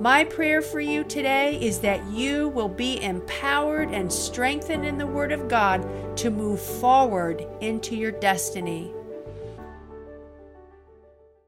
My prayer for you today is that you will be empowered and strengthened in the Word of God to move forward into your destiny.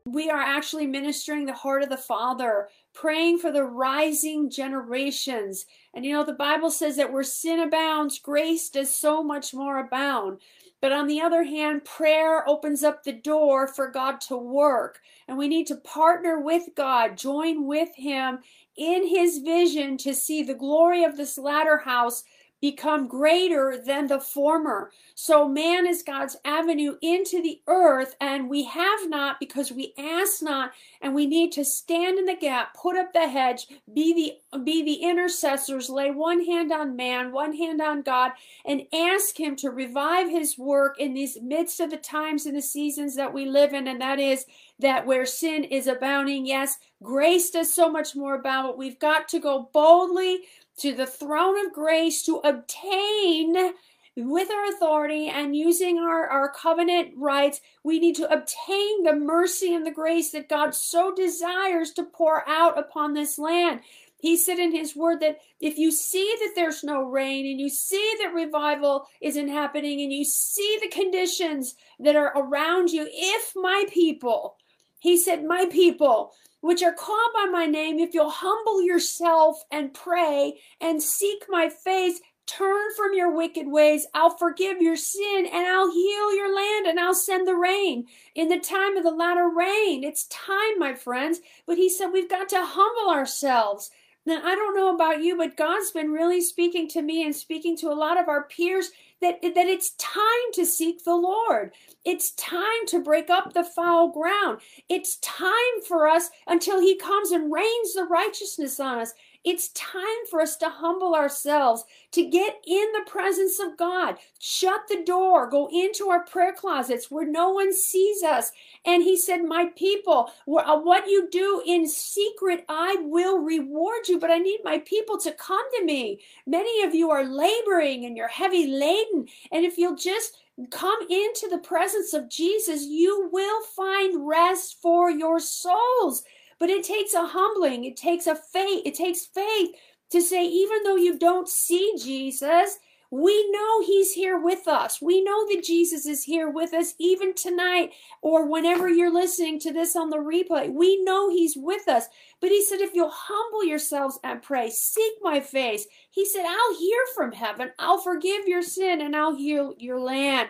We are actually ministering the heart of the Father, praying for the rising generations. And the Bible says that where sin abounds, grace does so much more abound. But on the other hand, prayer opens up the door for God to work. And we need to partner with God, join with Him in His vision to see the glory of this latter house become greater than the former. So man is God's avenue into the earth, and we have not because we ask not, and we need to stand in the gap, put up the hedge, be the intercessors, lay one hand on man, one hand on God, and ask Him to revive His work in these midst of the times and the seasons that we live in, and that is that where sin is abounding, yes, grace does so much more abound. We've got to go boldly to the throne of grace to obtain with our authority and using our covenant rights. We need to obtain the mercy and the grace that God so desires to pour out upon this land. He said in His word that if you see that there's no rain and you see that revival isn't happening and you see the conditions that are around you, if my people, He said, my people, which are called by my name, if you'll humble yourself and pray and seek my face, turn from your wicked ways, I'll forgive your sin and I'll heal your land and I'll send the rain in the time of the latter rain. It's time, my friends. But He said, we've got to humble ourselves. Now, I don't know about you, but God's been really speaking to me and speaking to a lot of our peers that it's time to seek the Lord. It's time to break up the foul ground. It's time for us until He comes and rains the righteousness on us. It's time for us to humble ourselves, to get in the presence of God, shut the door, go into our prayer closets where no one sees us. And He said, my people, what you do in secret, I will reward you, but I need my people to come to me. Many of you are laboring and you're heavy laden. And if you'll just come into the presence of Jesus, you will find rest for your souls. But it takes a humbling, it takes faith to say, even though you don't see Jesus, we know He's here with us. We know that Jesus is here with us even tonight or whenever you're listening to this on the replay. We know He's with us. But He said, if you'll humble yourselves and pray, seek my face. He said, I'll hear from heaven. I'll forgive your sin and I'll heal your land.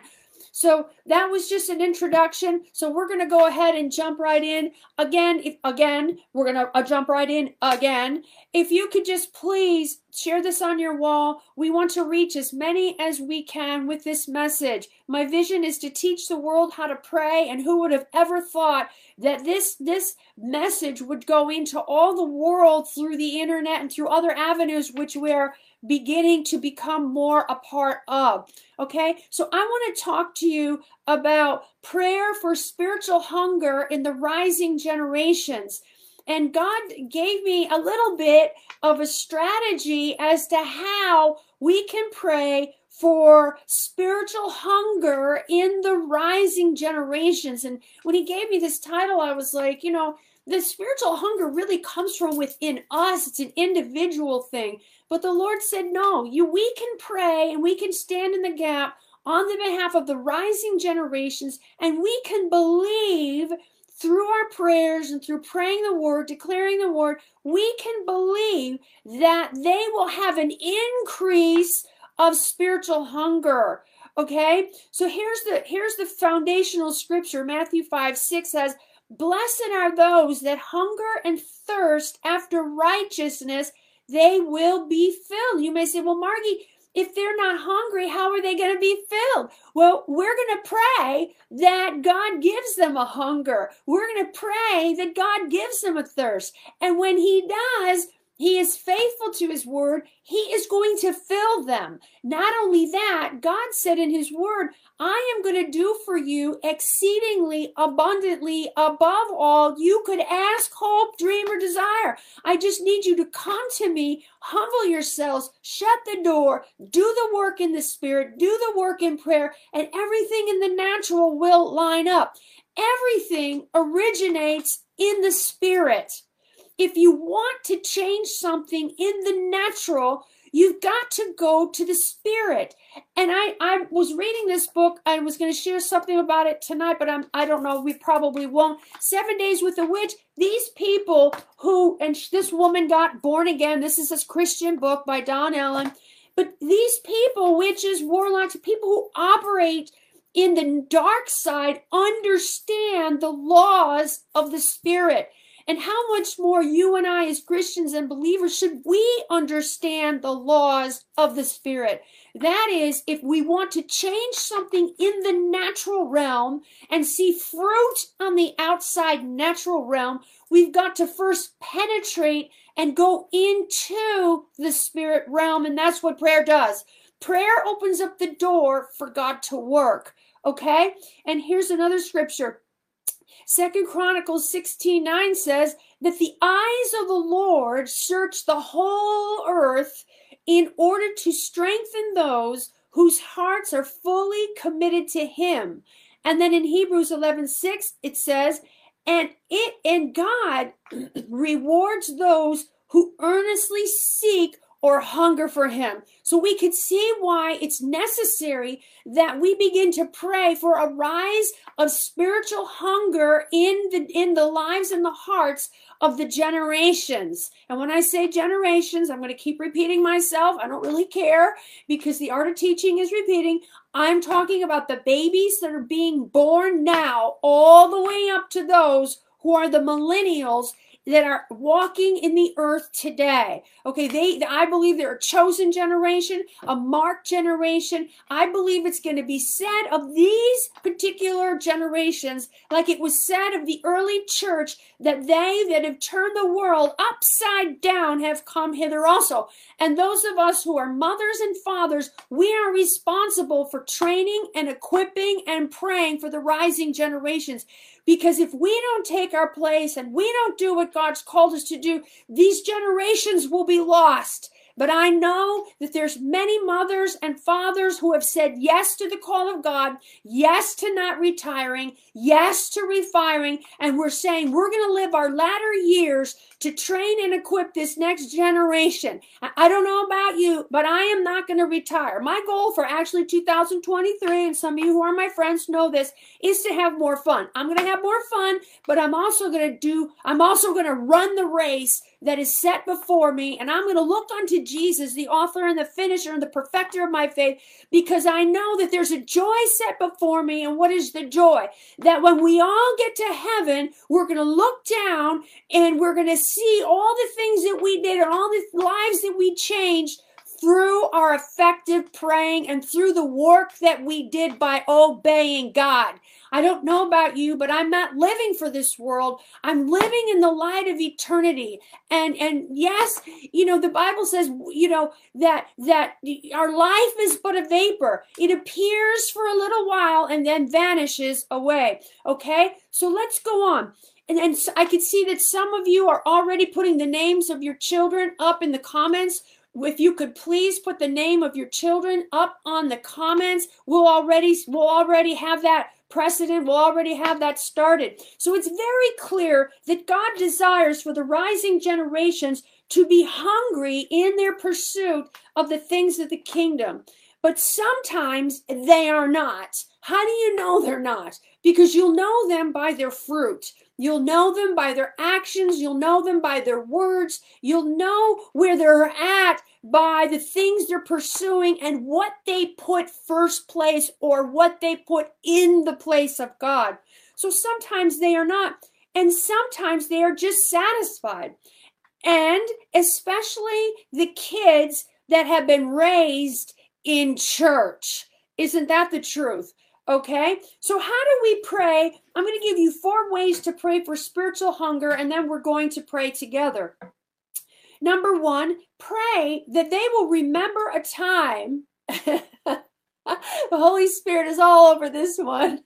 So that was just an introduction. So we're going to go ahead and jump right in again. If you could just please share this on your wall. We want to reach as many as we can with this message. My vision is to teach the world how to pray, and who would have ever thought that this message would go into all the world through the internet and through other avenues, which we are beginning to become more a part of. Okay, so I want to talk to you about prayer for spiritual hunger in the rising generations. And God gave me a little bit of a strategy as to how we can pray for spiritual hunger in the rising generations. And when He gave me this title, I was like, the spiritual hunger really comes from within us. It's an individual thing. But the Lord said, no, we can pray and we can stand in the gap on the behalf of the rising generations, and we can believe through our prayers and through praying the word, declaring the word, we can believe that they will have an increase of spiritual hunger. Okay, so here's the foundational scripture. Matthew 5:6 says, blessed are those that hunger and thirst after righteousness, they will be filled. You may say, well, Margie, if they're not hungry, how are they going to be filled? Well, we're going to pray that God gives them a hunger. We're going to pray that God gives them a thirst. And when He does, He is faithful to his word. He is going to fill them. Not only that, God said in his word, I am going to do for you exceedingly abundantly above all you could ask, hope, dream, or desire. I just need you to come to me, humble yourselves, shut the door, do the work in the spirit, do the work in prayer, and everything in the natural will line up. Everything originates in the spirit. If you want to change something in the natural, you've got to go to the spirit. And I was reading this book. I was going to share something about it tonight, but I don't know. We probably won't. 7 Days with a Witch. These people who, and this woman got born again. This is this Christian book by Don Allen. But these people, witches, warlocks, people who operate in the dark side, understand the laws of the spirit. And how much more you and I as Christians and believers should we understand the laws of the Spirit? That is, if we want to change something in the natural realm and see fruit on the outside natural realm, we've got to first penetrate and go into the Spirit realm. And that's what prayer does. Prayer opens up the door for God to work. Okay? And here's another scripture. 2 Chronicles 16:9 says that the eyes of the Lord search the whole earth in order to strengthen those whose hearts are fully committed to him. And then in Hebrews 11:6, it says, and God rewards those who earnestly seek or hunger for him. So we could see why it's necessary that we begin to pray for a rise of spiritual hunger in the lives and the hearts of the generations. And when I say generations, I'm going to keep repeating myself. I don't really care because the art of teaching is repeating. I'm talking about the babies that are being born now, all the way up to those who are the millennials that are walking in the earth today. Okay, I believe they're a chosen generation, a marked generation. I believe it's going to be said of these particular generations, like it was said of the early church, that they that have turned the world upside down have come hither also. And those of us who are mothers and fathers, we are responsible for training and equipping and praying for the rising generations. Because if we don't take our place and we don't do what God's called us to do, these generations will be lost. But I know that there's many mothers and fathers who have said yes to the call of God, yes to not retiring, yes to refiring, and we're saying we're going to live our latter years to train and equip this next generation. I don't know about you, but I am not going to retire. My goal for actually 2023, and some of you who are my friends know this, is to have more fun. I'm going to have more fun, but I'm also going to run the race that is set before me, and I'm going to look unto Jesus, the author and the finisher and the perfecter of my faith, because I know that there's a joy set before me. And what is the joy? That when we all get to heaven, we're going to look down and we're going to see all the things that we did and all the lives that we changed through our effective praying and through the work that we did by obeying God. I don't know about you, but I'm not living for this world. I'm living in the light of eternity. And yes, you know, the Bible says, you know, that our life is but a vapor. It appears for a little while and then vanishes away. Okay, so let's go on. And I could see that some of you are already putting the names of your children up in the comments. If you could please put the name of your children up on the comments, we'll already have that precedent. We'll already have that started. So it's very clear that God desires for the rising generations to be hungry in their pursuit of the things of the kingdom. But sometimes they are not. How do you know they're not? Because you'll know them by their fruit. You'll know them by their actions. You'll know them by their words. You'll know where they're at by the things they're pursuing and what they put first place or what they put in the place of God. So sometimes they are not, and sometimes they are just satisfied. And especially the kids that have been raised in church. Isn't that the truth? Okay, so how do we pray? I'm going to give you 4 ways to pray for spiritual hunger, and then we're going to pray together. Number one, pray that they will remember a time. The Holy Spirit is all over this one.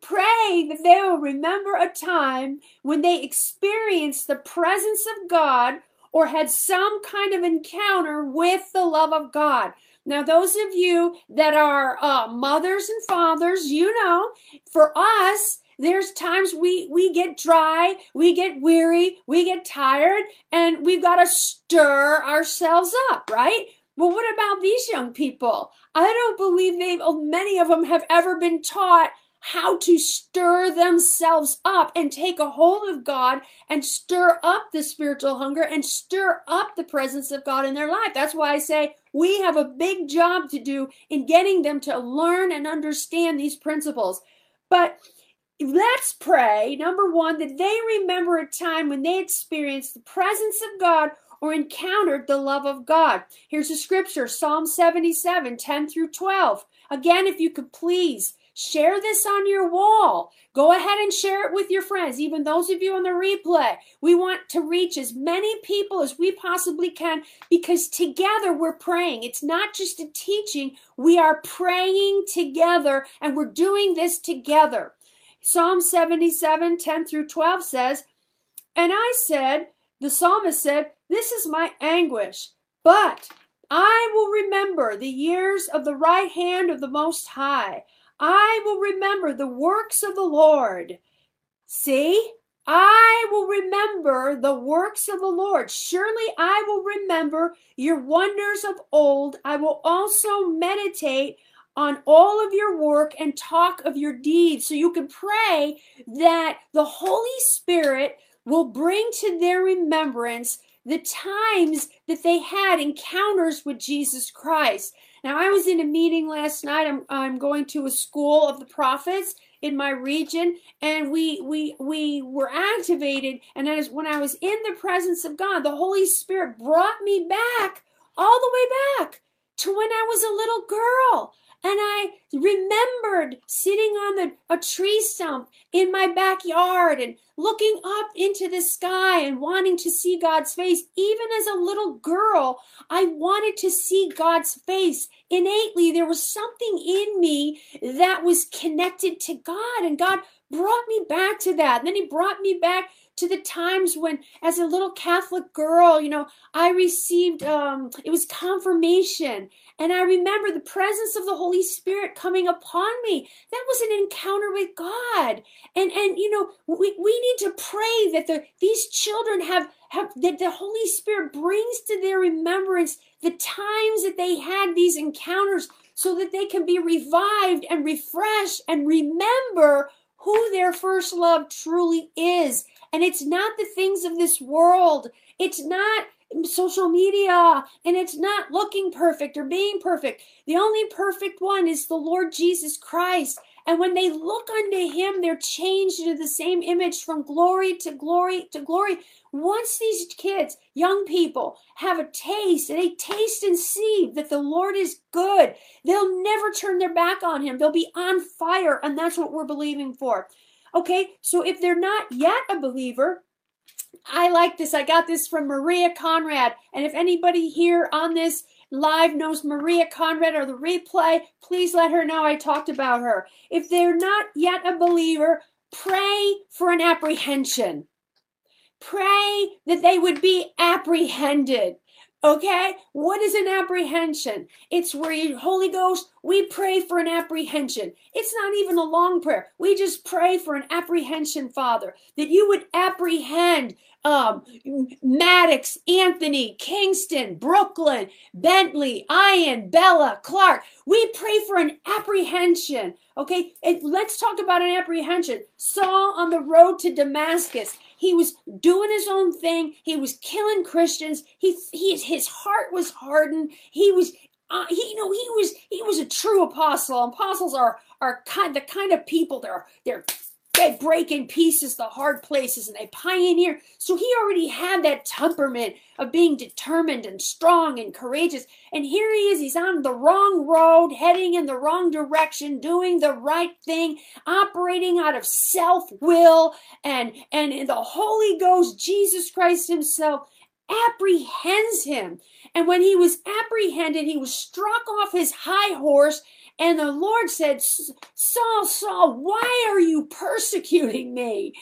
Pray that they will remember a time when they experienced the presence of God or had some kind of encounter with the love of God. Now, those of you that are mothers and fathers, you know, for us, there's times we get dry, we get weary, we get tired, and we've got to stir ourselves up, right? Well, what about these young people? I don't believe many of them have ever been taught how to stir themselves up and take a hold of God and stir up the spiritual hunger and stir up the presence of God in their life. That's why I say we have a big job to do in getting them to learn and understand these principles. But let's pray, number one, that they remember a time when they experienced the presence of God or encountered the love of God. Here's a scripture, Psalm 77, 10 through 12. Again, if you could please share this on your wall. Go ahead and share it with your friends, even those of you on the replay. We want to reach as many people as we possibly can because together we're praying. It's not just a teaching. We are praying together and we're doing this together. Psalm 77, 10 through 12 says, and I said, the psalmist said, this is my anguish, but I will remember the years of the right hand of the Most High. I will remember the works of the Lord. See, I will remember the works of the Lord. Surely I will remember your wonders of old. I will also meditate on all of your work and talk of your deeds. So you can pray that the Holy Spirit will bring to their remembrance the times that they had encounters with Jesus Christ. Now, I was in a meeting last night. I'm going to a school of the prophets in my region, and we were activated. And as when I was in the presence of God, the Holy Spirit brought me back, all the way back to when I was a little girl. And I remembered sitting on a tree stump in my backyard and looking up into the sky and wanting to see God's face. Even as a little girl, I wanted to see God's face. Innately, there was something in me that was connected to God, and God brought me back to that. And then he brought me back to the times when, as a little Catholic girl, you know, I received, it was confirmation. And I remember the presence of the Holy Spirit coming upon me. That was an encounter with God. And you know, we need to pray that these children have that the Holy Spirit brings to their remembrance the times that they had these encounters so that they can be revived and refreshed and remember who their first love truly is. And it's not the things of this world. It's not social media, and it's not looking perfect or being perfect. The only perfect one is the Lord Jesus Christ. And when they look unto him, they're changed into the same image from glory to glory to glory. Once these kids, young people, have a taste, and they taste and see that the Lord is good, they'll never turn their back on him. They'll be on fire, and that's what we're believing for. Okay, so if they're not yet a believer, I like this. I got this from Maria Conrad. And if anybody here on this live knows Maria Conrad or the replay, please let her know I talked about her. If they're not yet a believer, pray for an apprehension. Pray that they would be apprehended. Okay, what is an apprehension? It's where you, Holy Ghost, we pray for an apprehension. It's not even a long prayer. We just pray for an apprehension, Father, that you would apprehend Maddox, Anthony, Kingston, Brooklyn, Bentley, Ian, Bella, Clark. We pray for an apprehension. Okay, and let's talk about an apprehension. Saul on the road to Damascus. He was doing his own thing. He was killing Christians. His heart was hardened. He was a true apostle. Apostles are the kind of people they break in pieces the hard places and they pioneer. So he already had that temperament of being determined and strong and courageous. And here he is. He's on the wrong road, heading in the wrong direction, doing the right thing, operating out of self-will and in the Holy Ghost, Jesus Christ himself. apprehends him. And when he was apprehended, he was struck off his high horse. And the Lord said, Saul, Saul, why are you persecuting me?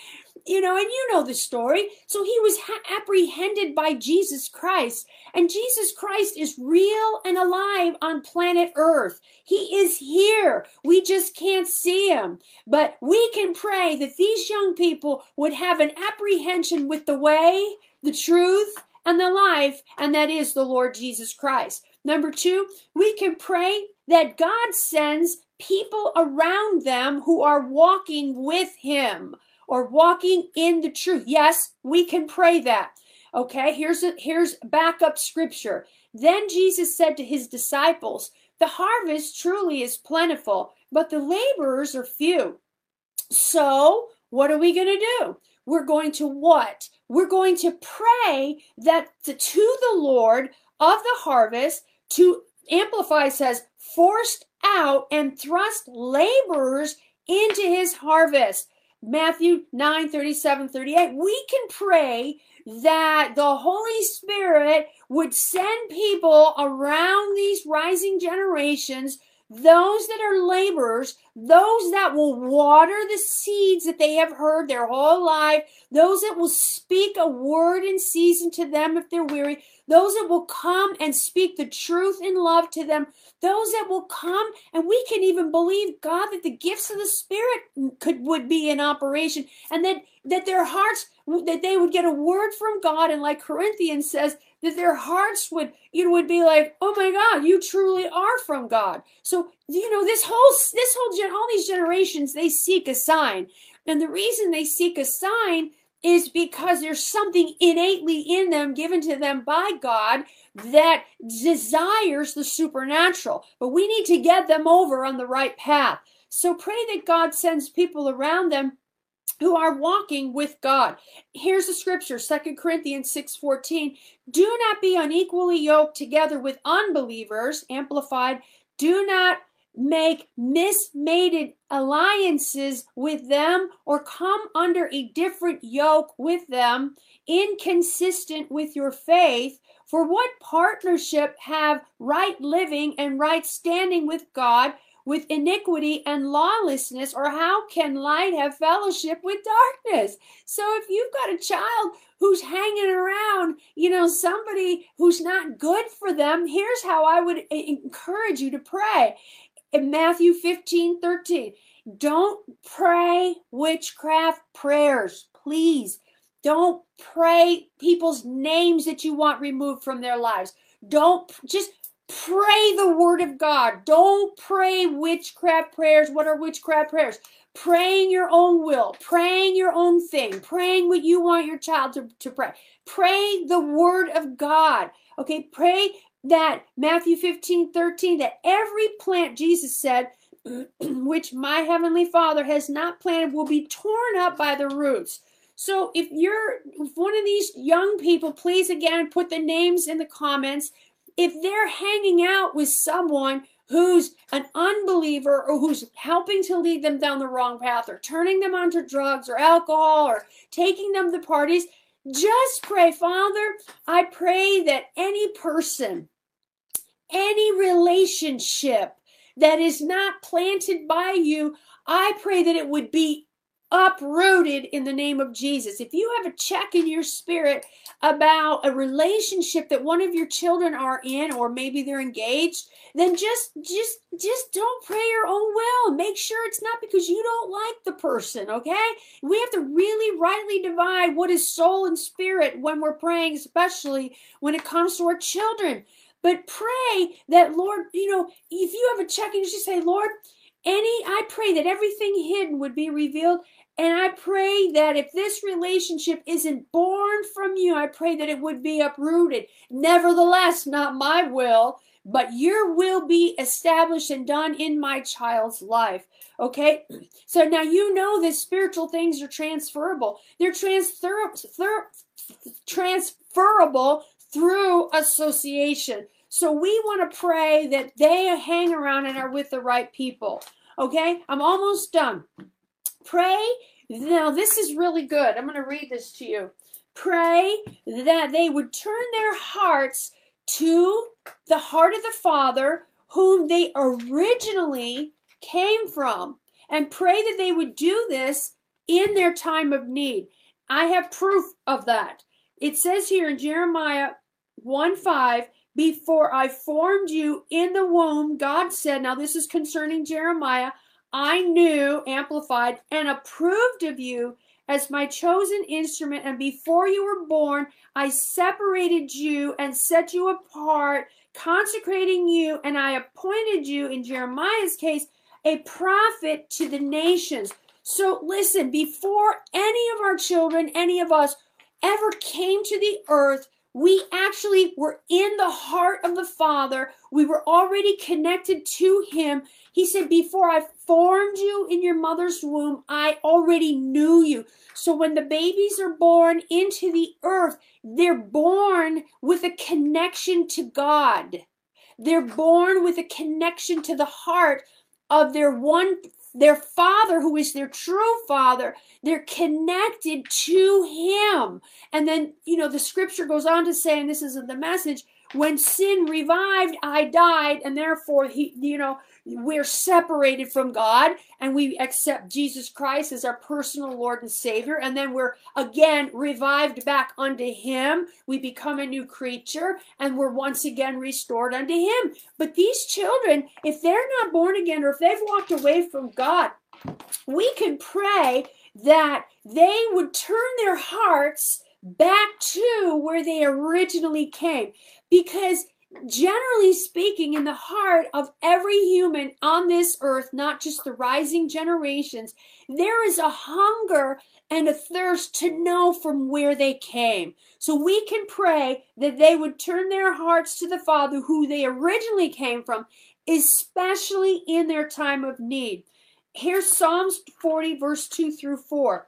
You know, and you know the story. So he was apprehended by Jesus Christ. And Jesus Christ is real and alive on planet Earth. He is here. We just can't see him. But we can pray that these young people would have an apprehension with the way, the truth, and the life, and that is the Lord Jesus Christ. Number two, we can pray that God sends people around them who are walking with him, or walking in the truth. Yes, we can pray that. Okay, here's backup scripture. Then Jesus said to his disciples, the harvest truly is plentiful, but the laborers are few. So what are we going to do? We're going to what? We're going to pray that to the Lord of the harvest, to Amplify says, forced out and thrust laborers into his harvest. Matthew 9, 37, 38, we can pray that the Holy Spirit would send people around these rising generations, those that are laborers, those that will water the seeds that they have heard their whole life, those that will speak a word in season to them if they're weary, those that will come and speak the truth in love to them, those that will come, and we can even believe, God, that the gifts of the Spirit would be in operation, and that their hearts, that they would get a word from God, and like Corinthians says, that their hearts would be like, oh my God, you truly are from God. So, you know, all these generations, they seek a sign. And the reason they seek a sign is because there's something innately in them, given to them by God, that desires the supernatural. But we need to get them over on the right path. So pray that God sends people around them who are walking with God. Here's the scripture, 2 Corinthians 6:14. Do not be unequally yoked together with unbelievers, Amplified. Do not make mismated alliances with them, or come under a different yoke with them, inconsistent with your faith. For what partnership have right living and right standing with God with iniquity and lawlessness? Or how can light have fellowship with darkness? So if you've got a child who's hanging around, you know, somebody who's not good for them, here's how I would encourage you to pray. In Matthew 15:13, don't pray witchcraft prayers, please. Don't pray people's names that you want removed from their lives. Don't just pray the word of God. Don't pray witchcraft prayers. What are witchcraft prayers? Praying your own will, praying your own thing, praying what you want your child to pray. Pray the word of God. Okay, pray that Matthew 15:13, that every plant, Jesus said, which my heavenly Father has not planted will be torn up by the roots. So if you're one of these young people, please again put the names in the comments. If they're hanging out with someone who's an unbeliever, or who's helping to lead them down the wrong path, or turning them onto drugs or alcohol, or taking them to parties, just pray, Father, I pray that any person, any relationship that is not planted by you, I pray that it would be uprooted in the name of Jesus. If you have a check in your spirit about a relationship that one of your children are in, or maybe they're engaged, then just don't pray your own will. Make sure it's not because you don't like the person, okay? We have to really rightly divide what is soul and spirit when we're praying, especially when it comes to our children. But pray that, Lord, you know, if you have a check in, you should say, Lord, I pray that everything hidden would be revealed. And I pray that if this relationship isn't born from you, I pray that it would be uprooted. Nevertheless, not my will, but your will be established and done in my child's life. Okay? So now you know that spiritual things are transferable. They're transferable through association. So we want to pray that they hang around and are with the right people. Okay, I'm almost done. Pray. Now, this is really good. I'm going to read this to you. pray that they would turn their hearts to the heart of the Father whom they originally came from, and pray that they would do this in their time of need. I have proof of that. It says here in Jeremiah 1:5, before I formed you in the womb, God said, now this is concerning Jeremiah, I knew, amplified, and approved of you as my chosen instrument, and before you were born, I separated you and set you apart, consecrating you, and I appointed you, in Jeremiah's case, a prophet to the nations. So listen, before any of our children, any of us ever came to the earth, we actually were in the heart of the Father. We were already connected to Him. He said, before I formed you in your mother's womb, I already knew you. So when the babies are born into the earth, they're born with a connection to God. They're born with a connection to the heart of their Father, who is their true Father. They're connected to Him. And then, you know, the scripture goes on to say, and this isn't the message, when sin revived, I died, and therefore, we're separated from God, and we accept Jesus Christ as our personal Lord and Savior, and then we're again revived back unto Him. We become a new creature, and we're once again restored unto Him. But these children, if they're not born again, or if they've walked away from God, we can pray that they would turn their hearts back to where they originally came, because generally speaking, in the heart of every human on this earth, not just the rising generations, there is a hunger and a thirst to know from where they came. So we can pray that they would turn their hearts to the Father who they originally came from, especially in their time of need. Here's Psalms 40, verse 2 through 4.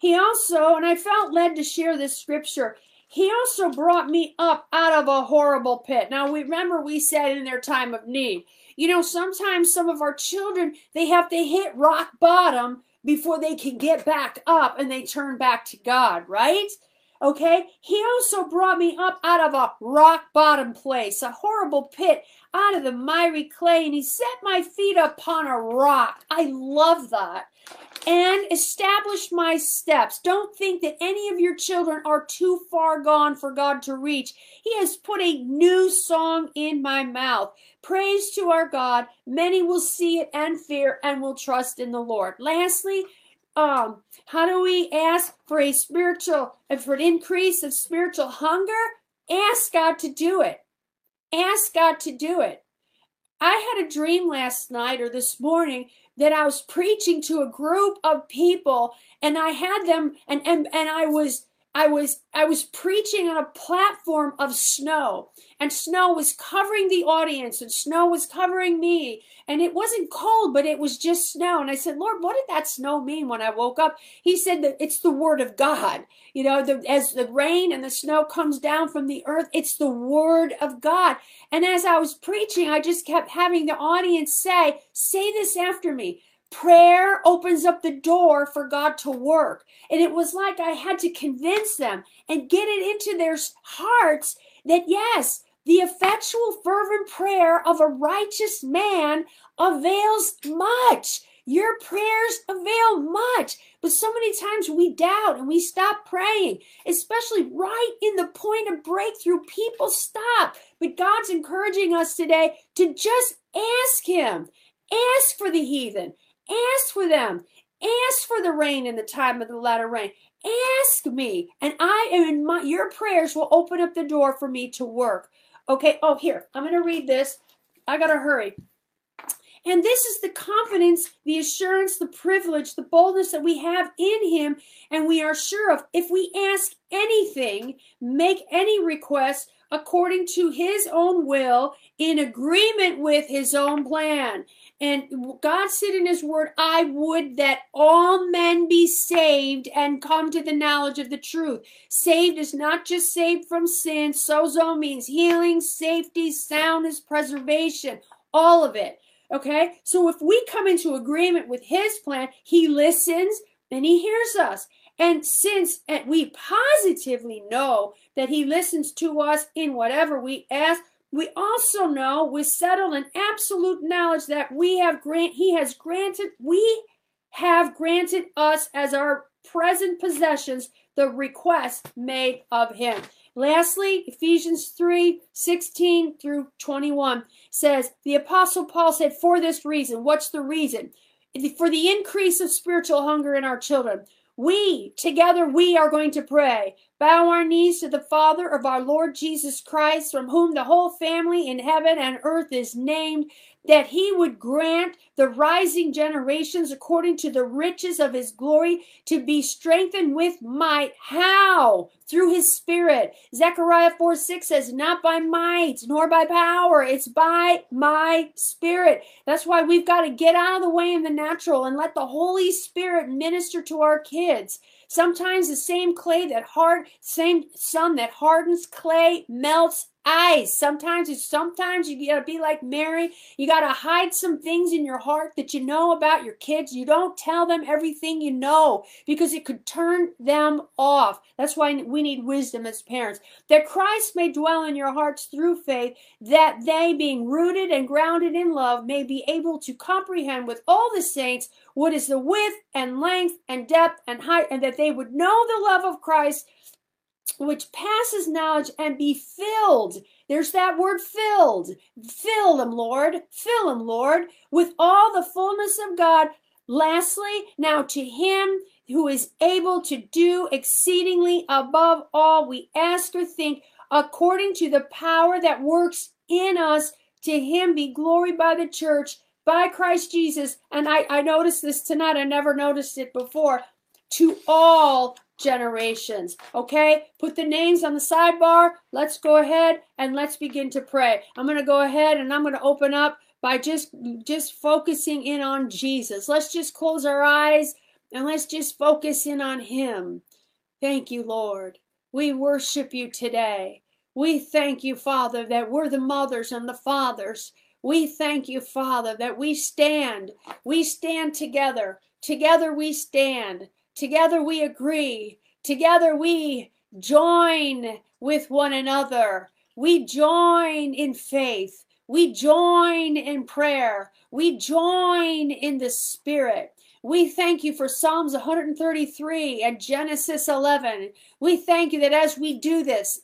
He also, and I felt led to share this scripture, He also brought me up out of a horrible pit. Now, remember we said in their time of need. You know, sometimes some of our children, they have to hit rock bottom before they can get back up and they turn back to God, right? Okay? He also brought me up out of a rock bottom place, a horrible pit, out of the miry clay, and He set my feet upon a rock. I love that. And establish my steps. Don't think that any of your children are too far gone for God to reach. He has put a new song in my mouth. Praise to our God. Many will see it and fear and will trust in the Lord. Lastly, how do we ask for an increase of spiritual hunger? Ask God to do it. Ask God to do it. I had a dream last night or this morning that I was preaching to a group of people, and I had them, and I was preaching on a platform of snow, and snow was covering the audience, and snow was covering me, and it wasn't cold, but it was just snow. And I said, Lord, what did that snow mean when I woke up? He said that it's the word of God. You know, as the rain and the snow comes down from the earth, it's the word of God. And as I was preaching, I just kept having the audience say this after me. Prayer opens up the door for God to work. And it was like I had to convince them and get it into their hearts that, yes, the effectual, fervent prayer of a righteous man avails much. Your prayers avail much. But so many times we doubt and we stop praying, especially right in the point of breakthrough. People stop. But God's encouraging us today to just ask Him. Ask for the heathen. Ask for them. Ask for the rain in the time of the latter rain. Ask me, and your prayers will open up the door for me to work. Okay, oh, here, I'm going to read this. I got to hurry. And this is the confidence, the assurance, the privilege, the boldness that we have in Him, and we are sure of, if we ask anything, make any request according to His own will, in agreement with His own plan. And God said in His word, I would that all men be saved and come to the knowledge of the truth. Saved is not just saved from sin. Sozo means healing, safety, soundness, preservation, all of it. Okay? So if we come into agreement with His plan, He listens and He hears us. And since we positively know that he listens to us in whatever we ask, we also know with settled and absolute knowledge that we have granted us as our present possessions the request made of him. Lastly, Ephesians 3:16 through 21 says, the Apostle Paul said, for this reason, what's the reason? For the increase of spiritual hunger in our children. We are going to pray, bow our knees to the Father of our Lord Jesus Christ, from whom the whole family in heaven and earth is named, that he would grant the rising generations according to the riches of his glory to be strengthened with might. How? Through his Spirit. Zechariah 4:6 says, not by might nor by power, it's by my Spirit. That's why we've got to get out of the way in the natural and let the Holy Spirit minister to our kids. Sometimes the same sun that hardens clay melts ice. Sometimes you gotta be like Mary. You gotta hide some things in your heart that you know about your kids. You don't tell them everything you know, because it could turn them off. That's why we need wisdom as parents. That Christ may dwell in your hearts through faith, that they, being rooted and grounded in love, may be able to comprehend with all the saints what is the width and length and depth and height, and that they would know the love of Christ, which passes knowledge, and be filled. There's that word filled. Fill them, Lord. Fill them, Lord, with all the fullness of God. Lastly, now to him who is able to do exceedingly above all we ask or think, according to the power that works in us, to him be glory by the church, by Christ Jesus. And I noticed this tonight. I never noticed it before. To all generations. Okay, put the names on the sidebar. Let's go ahead and let's begin to pray. I'm going to go ahead and I'm going to open up by just focusing in on Jesus. Let's just close our eyes and let's just focus in on him. Thank you, Lord. We worship you today. We thank you, Father, that we're the mothers and the fathers. We thank you, Father, that we stand together. Together we stand. Together we agree. Together we join with one another. We join in faith. We join in prayer. We join in the Spirit. We thank you for Psalms 133 and Genesis 11. We thank you that as we do this,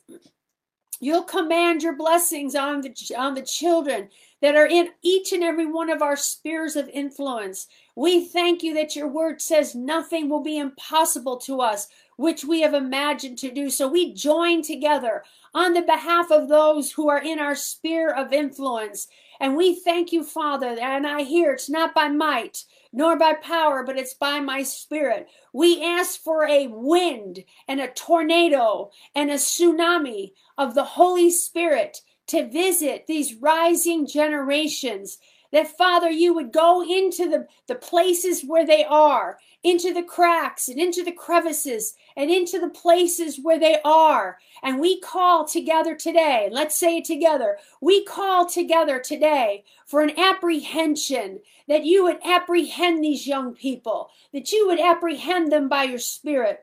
you'll command your blessings on the children that are in each and every one of our spheres of influence. We thank you that your word says nothing will be impossible to us, which we have imagined to do. So we join together on the behalf of those who are in our sphere of influence. And we thank you, Father, and I hear it's not by might nor by power, but it's by my Spirit. We ask for a wind and a tornado and a tsunami of the Holy Spirit to visit these rising generations, that, Father, you would go into the places where they are, into the cracks and into the crevices and into the places where they are. And we call together today, let's say it together, we call together today for an apprehension, that you would apprehend these young people, that you would apprehend them by your Spirit.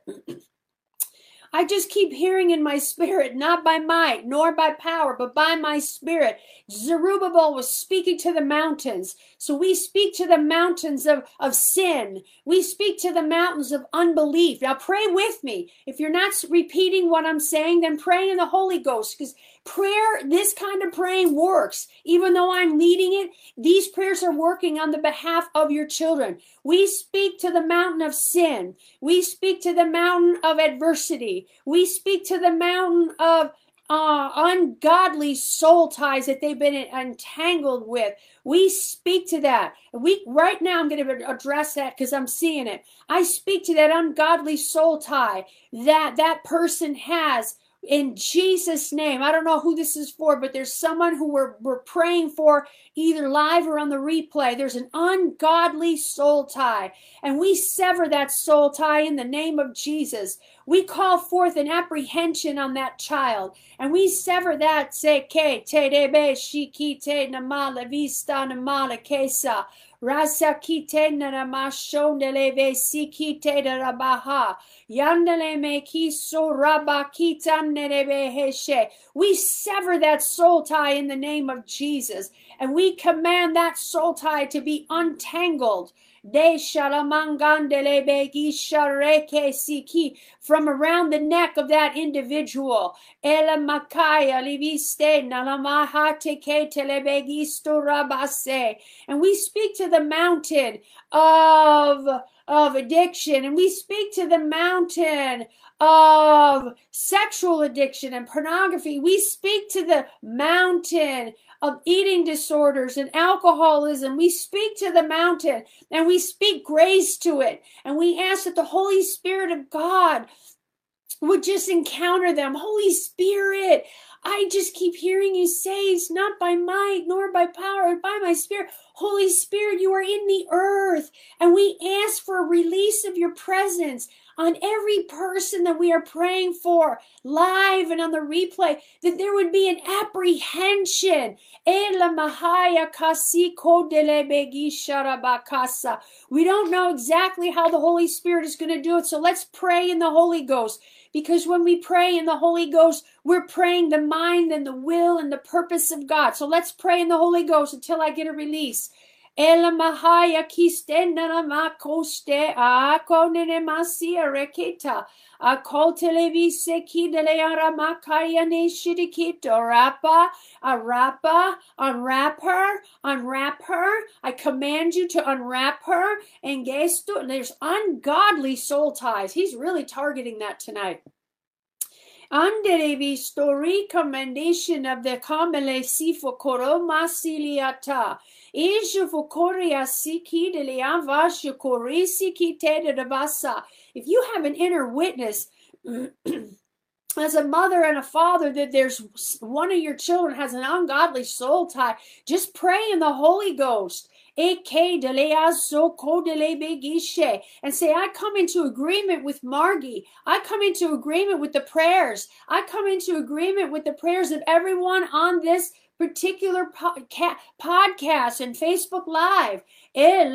I just keep hearing in my spirit, not by might nor by power, but by my Spirit. Zerubbabel was speaking to the mountains. So we speak to the mountains of sin. We speak to the mountains of unbelief. Now pray with me. If you're not repeating what I'm saying, then pray in the Holy Ghost, because prayer, this kind of praying works. Even though I'm leading it, these prayers are working on the behalf of your children. We speak to the mountain of sin. We speak to the mountain of adversity. We speak to the mountain of ungodly soul ties that they've been entangled with. We speak to that. Right now, I'm going to address that because I'm seeing it. I speak to that ungodly soul tie that person has. In Jesus' name, I don't know who this is for, but there's someone who we're praying for either live or on the replay. There's an ungodly soul tie, and we sever that soul tie in the name of Jesus. We call forth an apprehension on that child, and we sever that. Say, ke te debe shiki te namala vista namala kesa. Rasa kite nanamashonelee sikite rabaha yandele meki so rabakita nerebeheshe. We sever that soul tie in the name of Jesus, and we command that soul tie to be untangled. De shalamangandelebegi shareke siki from around the neck of that individual. Ela makaya liviste nalamaha teke telebegi storabase. And we speak to the mountain of addiction, and we speak to the mountain of sexual addiction and pornography. We speak to the mountain of eating disorders and alcoholism. We speak to the mountain, and we speak grace to it. And we ask that the Holy Spirit of God would just encounter them. Holy Spirit, I just keep hearing you say it's not by might nor by power, but by my spirit. Holy Spirit, you are in the earth, and we ask for a release of your presence on every person that we are praying for, live and on the replay, that there would be an apprehension. We don't know exactly how the Holy Spirit is going to do it, so let's pray in the Holy Ghost. Because when we pray in the Holy Ghost, we're praying the mind and the will and the purpose of God. So let's pray in the Holy Ghost until I get a release. Ela mahaya kiste nanama koste ako nene masia rekita ako televise kidele arama kaya ne shidikito rapa arapa unwrap her, unwrap her. I command you to unwrap her. And there's ungodly soul ties. He's really targeting that tonight. Under the story commendation of the Kamele Sifo Koro Masiliata, Ishu Fokoria Siki de Liavashu Kori Siki Teda de Basa. If you have an inner witness as a mother and a father that there's one of your children has an ungodly soul tie, just pray in the Holy Ghost. And say, I come into agreement with Margie. I come into agreement with the prayers. I come into agreement with the prayers of everyone on this particular podcast and Facebook Live. I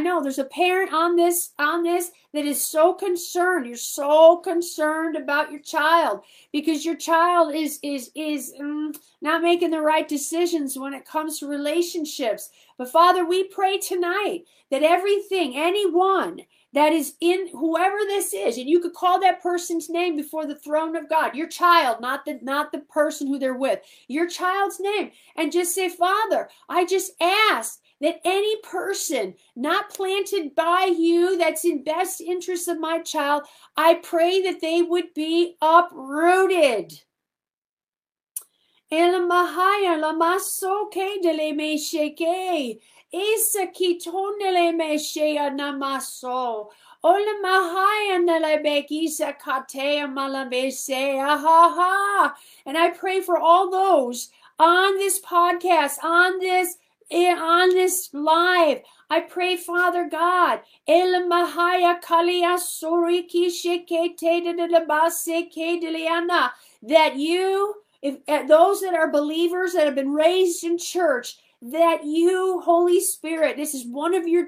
know. There's a parent on this that is so concerned. You're so concerned about your child because your child is not making the right decisions when it comes to relationships. But Father, we pray tonight that everything, anyone that is in, whoever this is, and you could call that person's name before the throne of God, your child, not the person who they're with, your child's name, and just say, Father, I just ask that any person not planted by you that's in best interest of my child, I pray that they would be uprooted. Elamahaya lamaso ke deleme sheke isa kitonele meshe namaso olamahaya nalebeki sakate malabese aha. And I pray for all those on this podcast, on this live. I pray, Father God, elamahaya kalia soriki sheke te de labase ke deliana, that you, if those that are believers that have been raised in church, that you, Holy Spirit, this is one of your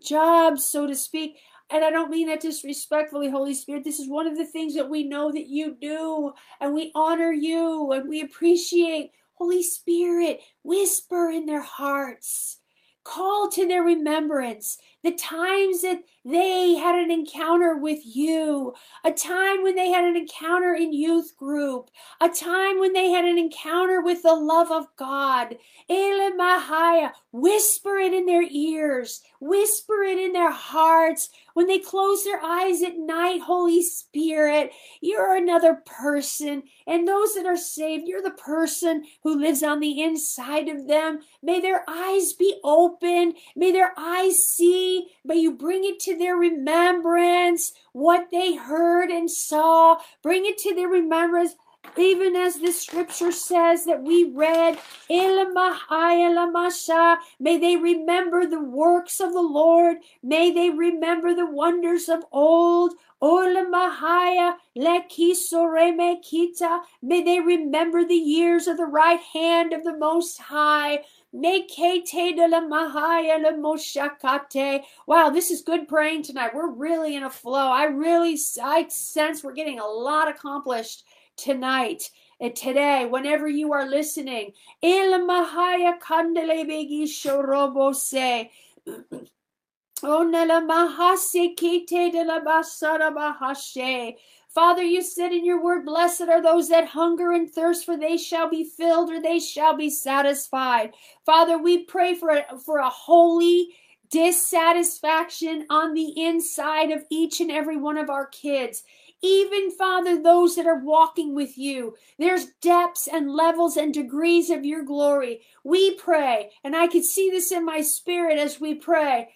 jobs, so to speak, and I don't mean that disrespectfully, Holy Spirit. This is one of the things that we know that you do, and we honor you, and we appreciate. Holy Spirit, whisper in their hearts. Call to their remembrance the times that they had an encounter with you, a time when they had an encounter in youth group, a time when they had an encounter with the love of God. Elamahaya, whisper it in their ears, whisper it in their hearts. When they close their eyes at night, Holy Spirit, you're another person. And those that are saved, you're the person who lives on the inside of them. May their eyes be open. May their eyes see, but you bring it to their remembrance, what they heard and saw. Bring it to their remembrance Even as this scripture says that we read, may they remember the works of the Lord. May they remember the wonders of old. May they remember the years of the right hand of the Most High. Wow, this is good praying tonight. We're really in a flow. I sense we're getting a lot accomplished tonight and today, whenever you are listening. Father, you said in your word, blessed are those that hunger and thirst, for they shall be filled, or they shall be satisfied. Father, we pray for a holy dissatisfaction on the inside of each and every one of our kids. Even, Father, those that are walking with you, there's depths and levels and degrees of your glory. We pray, and I could see this in my spirit as we pray.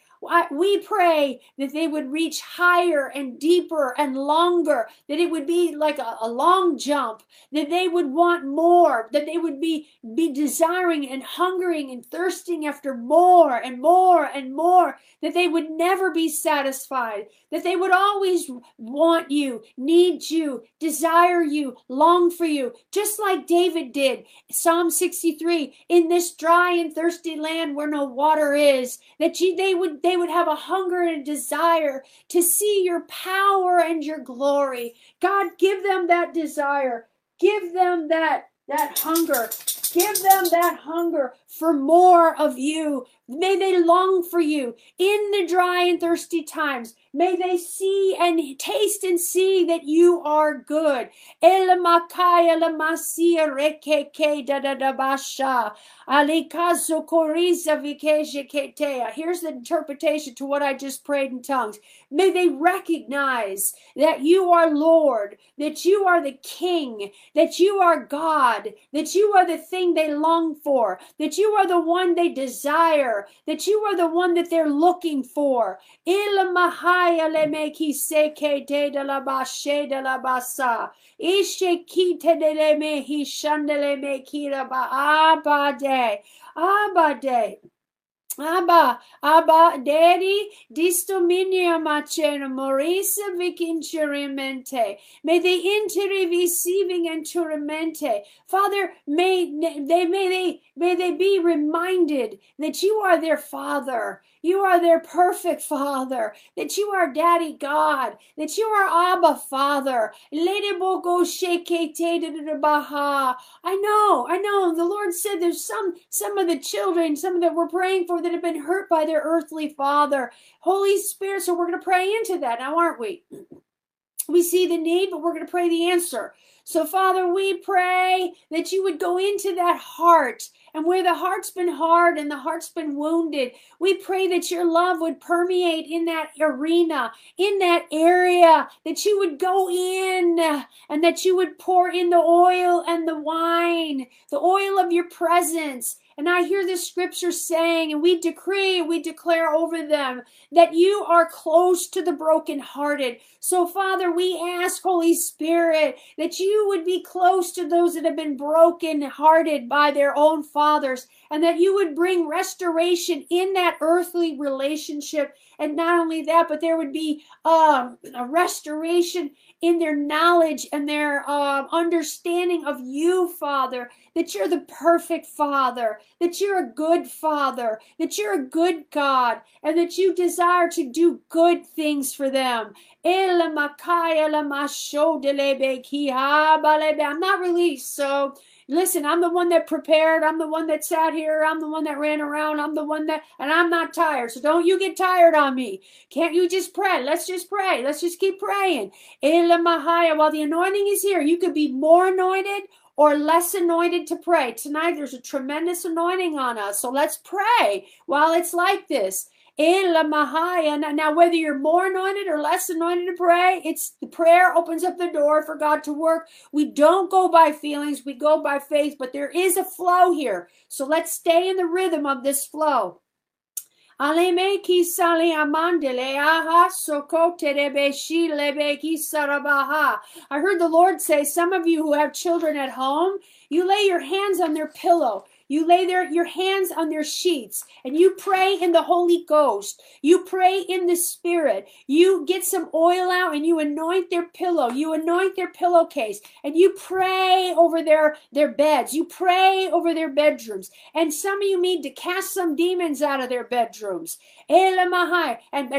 We pray that they would reach higher and deeper and longer, that it would be like a long jump, that they would want more, that they would be desiring and hungering and thirsting after more and more and more, that they would never be satisfied, that they would always want you, need you, desire you, long for you, just like David did. Psalm 63, in this dry and thirsty land where no water is, that they would have a hunger and a desire to see your power and your glory. God, give them that desire. Give them that hunger. Give them that hunger for more of you. May they long for you in the dry and thirsty times. May they see and taste and see that you are good. Here's the interpretation to what I just prayed in tongues. May they recognize that you are Lord, that you are the King, that you are God, that you are the thing they long for, that you are the one they desire, that you are the one that they're looking for. Abba, Daddy, distominia macena, morisa vicincherimente. May they interi receiving and turimente. Father, may they be reminded that you are their Father. You are their perfect Father, that you are Daddy God, that you are Abba Father. I know. The Lord said there's some of the children, some that we're praying for that have been hurt by their earthly father. Holy Spirit, so we're going to pray into that now, aren't we? We see the need, but we're going to pray the answer. So, Father, we pray that you would go into that heart. And where the heart's been hard and the heart's been wounded, we pray that your love would permeate in that arena, in that area, that you would go in and that you would pour in the oil and the wine, the oil of your presence. And I hear this scripture saying, and we decree, we declare over them that you are close to the brokenhearted. So, Father, we ask, Holy Spirit, that you would be close to those that have been brokenhearted by their own fathers, and that you would bring restoration in that earthly relationship. And not only that, but there would be a restoration in their knowledge and their understanding of you, Father, that you're the perfect Father, that you're a good Father, that you're a good God, and that you desire to do good things for them. I'm not released, so listen, I'm the one that prepared. I'm the one that sat here. I'm the one that ran around. I'm the one that, and I'm not tired. So don't you get tired on me. Can't you just pray? Let's just pray. Let's just keep praying. While the anointing is here, you could be more anointed or less anointed to pray. Tonight, there's a tremendous anointing on us. So let's pray while it's like this. Now, whether you're more anointed or less anointed to pray, it's the prayer opens up the door for God to work. We don't go by feelings. We go by faith, but there is a flow here. So let's stay in the rhythm of this flow. Aleme kisale amandele aha sokote rebeshi lebe kisarabaha. I heard the Lord say, some of you who have children at home, you lay your hands on their pillow. You lay your hands on their sheets, and you pray in the Holy Ghost. You pray in the Spirit. You get some oil out, and you anoint their pillow. You anoint their pillowcase, and you pray over their beds. You pray over their bedrooms. And some of you need to cast some demons out of their bedrooms. And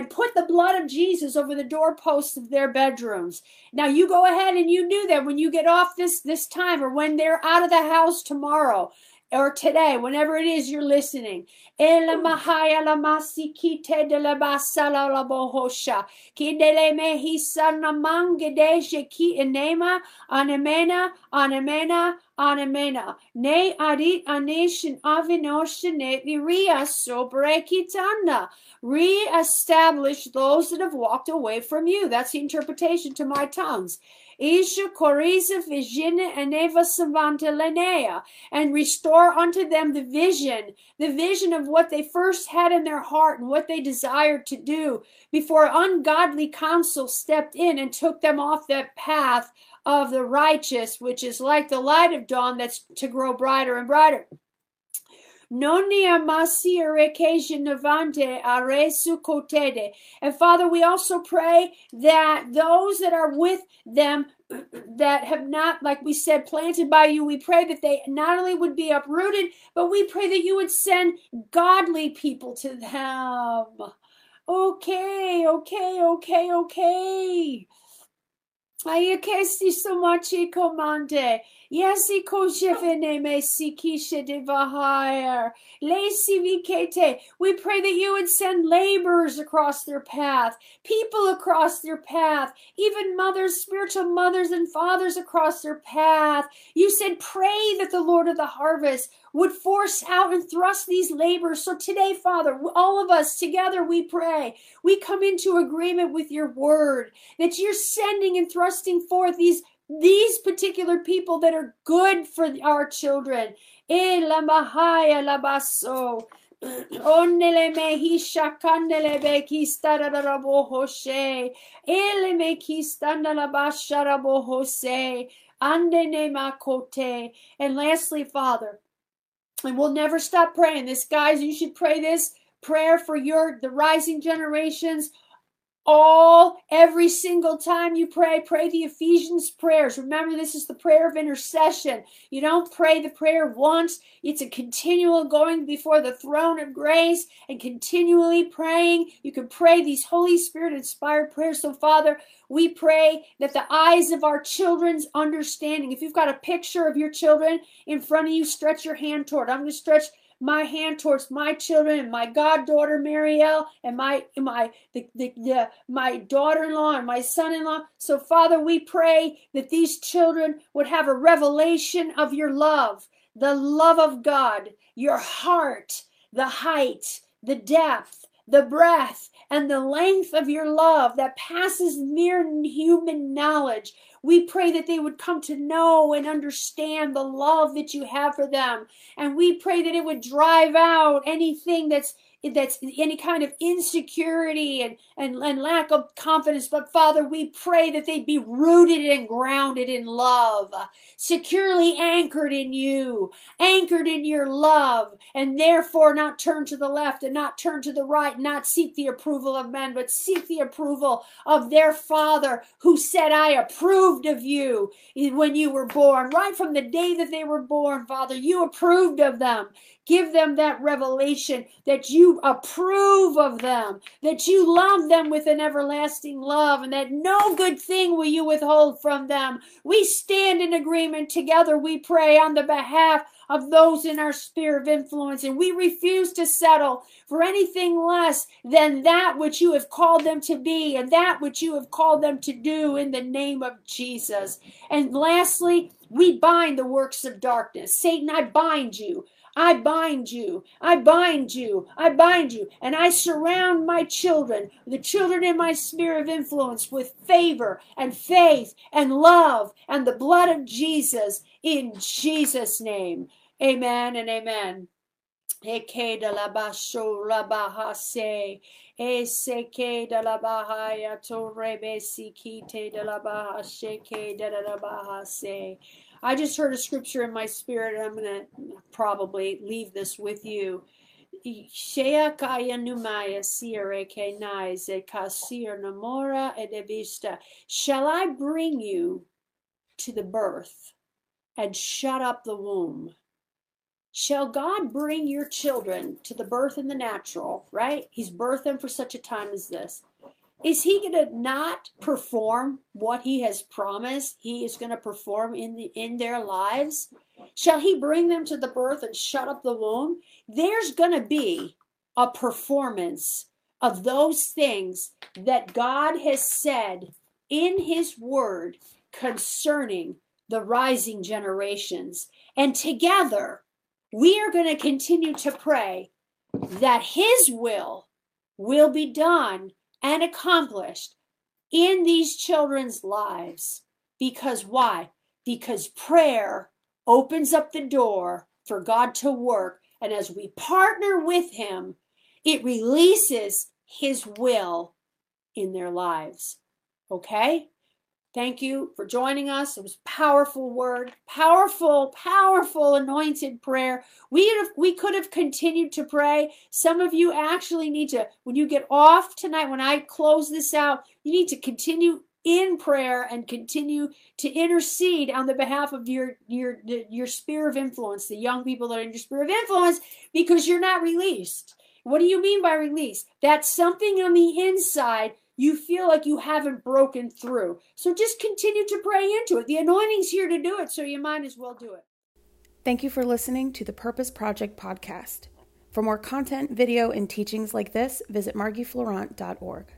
put the blood of Jesus over the doorposts of their bedrooms. Now, you go ahead, and you do that when you get off this time, or when they're out of the house tomorrow. Or today, whenever it is you're listening. Anemena, ne arit anishin avinoshin ne viria sobrekitana. Reestablish those that have walked away from you. That's the interpretation to my tongues. Isha koriza vijina aneva savantelenea, and restore unto them the vision of what they first had in their heart and what they desired to do before ungodly counsel stepped in and took them off that path of the righteous, which is like the light of dawn that's to grow brighter and brighter. And Father, we also pray that those that are with them that have not, like we said, planted by you, we pray that they not only would be uprooted, but we pray that you would send godly people to them. Okay. I kesti so much he commande. Yes, he koshevene me sikisha devahire. Lacey vikete. We pray that you would send laborers across their path, people across their path, even mothers, spiritual mothers and fathers across their path. You said, pray that the Lord of the harvest would force out and thrust these labors. So today, Father, all of us together, we pray. We come into agreement with your word, that you're sending and thrusting forth these particular people that are good for our children. And lastly, Father, and we'll never stop praying this, guys. You should pray this prayer for the rising generations. Every single time you pray the Ephesians prayers. Remember, this is the prayer of intercession. You don't pray the prayer once. It's a continual going before the throne of grace and continually praying. You can pray these Holy Spirit inspired prayers. So, Father, we pray that the eyes of our children's understanding. If you've got a picture of your children in front of you, stretch your hand toward. I'm going to stretch my hand towards my children and my goddaughter Marielle and my daughter-in-law and my son-in-law. So, Father, we pray that these children would have a revelation of your love, the love of God, your heart, the height, the depth, the breadth, and the length of your love that passes mere human knowledge. We pray that they would come to know and understand the love that you have for them. And we pray that it would drive out anything that's any kind of insecurity and lack of confidence. But, Father, we pray that they'd be rooted and grounded in love, securely anchored in you, anchored in your love, and therefore not turn to the left and not turn to the right, not seek the approval of men, but seek the approval of their Father who said, I approved of you when you were born. Right from the day that they were born, Father, you approved of them. Give them that revelation that you approve of them, that you love them with an everlasting love, and that no good thing will you withhold from them. We stand in agreement together, we pray on the behalf of those in our sphere of influence, and we refuse to settle for anything less than that which you have called them to be and that which you have called them to do in the name of Jesus. And lastly, we bind the works of darkness. Satan, I bind you. I bind you, I bind you, I bind you, and I surround my children, the children in my sphere of influence, with favor and faith and love and the blood of Jesus in Jesus' name. Amen and amen. Eke da la basho la bahase, eseke da la bahaya to rebesi kite da la bahase ke da la bahase. I just heard a scripture in my spirit, and I'm going to probably leave this with you. Shea kaya numaya sire ke naize kasir namora edevista. Shall I bring you to the birth and shut up the womb? Shall God bring your children to the birth in the natural, right? He's birthed them for such a time as this. Is he going to not perform what he has promised he is going to perform in their lives? Shall he bring them to the birth and shut up the womb? There's going to be a performance of those things that God has said in his word concerning the rising generations. And together, we are going to continue to pray that his will be done and accomplished in these children's lives. Because why? Because prayer opens up the door for God to work. And as we partner with him, it releases his will in their lives. Okay? Thank you for joining us. It was a powerful word, powerful, powerful anointed prayer. We could have continued to pray. Some of you actually need to, when you get off tonight, when I close this out, you need to continue in prayer and continue to intercede on the behalf of your sphere of influence, the young people that are in your sphere of influence, because you're not released. What do you mean by release? That's something on the inside. You feel like you haven't broken through. So just continue to pray into it. The anointing's here to do it, so you might as well do it. Thank you for listening to the Purpose Project Podcast. For more content, video, and teachings like this, visit margiefleurant.org.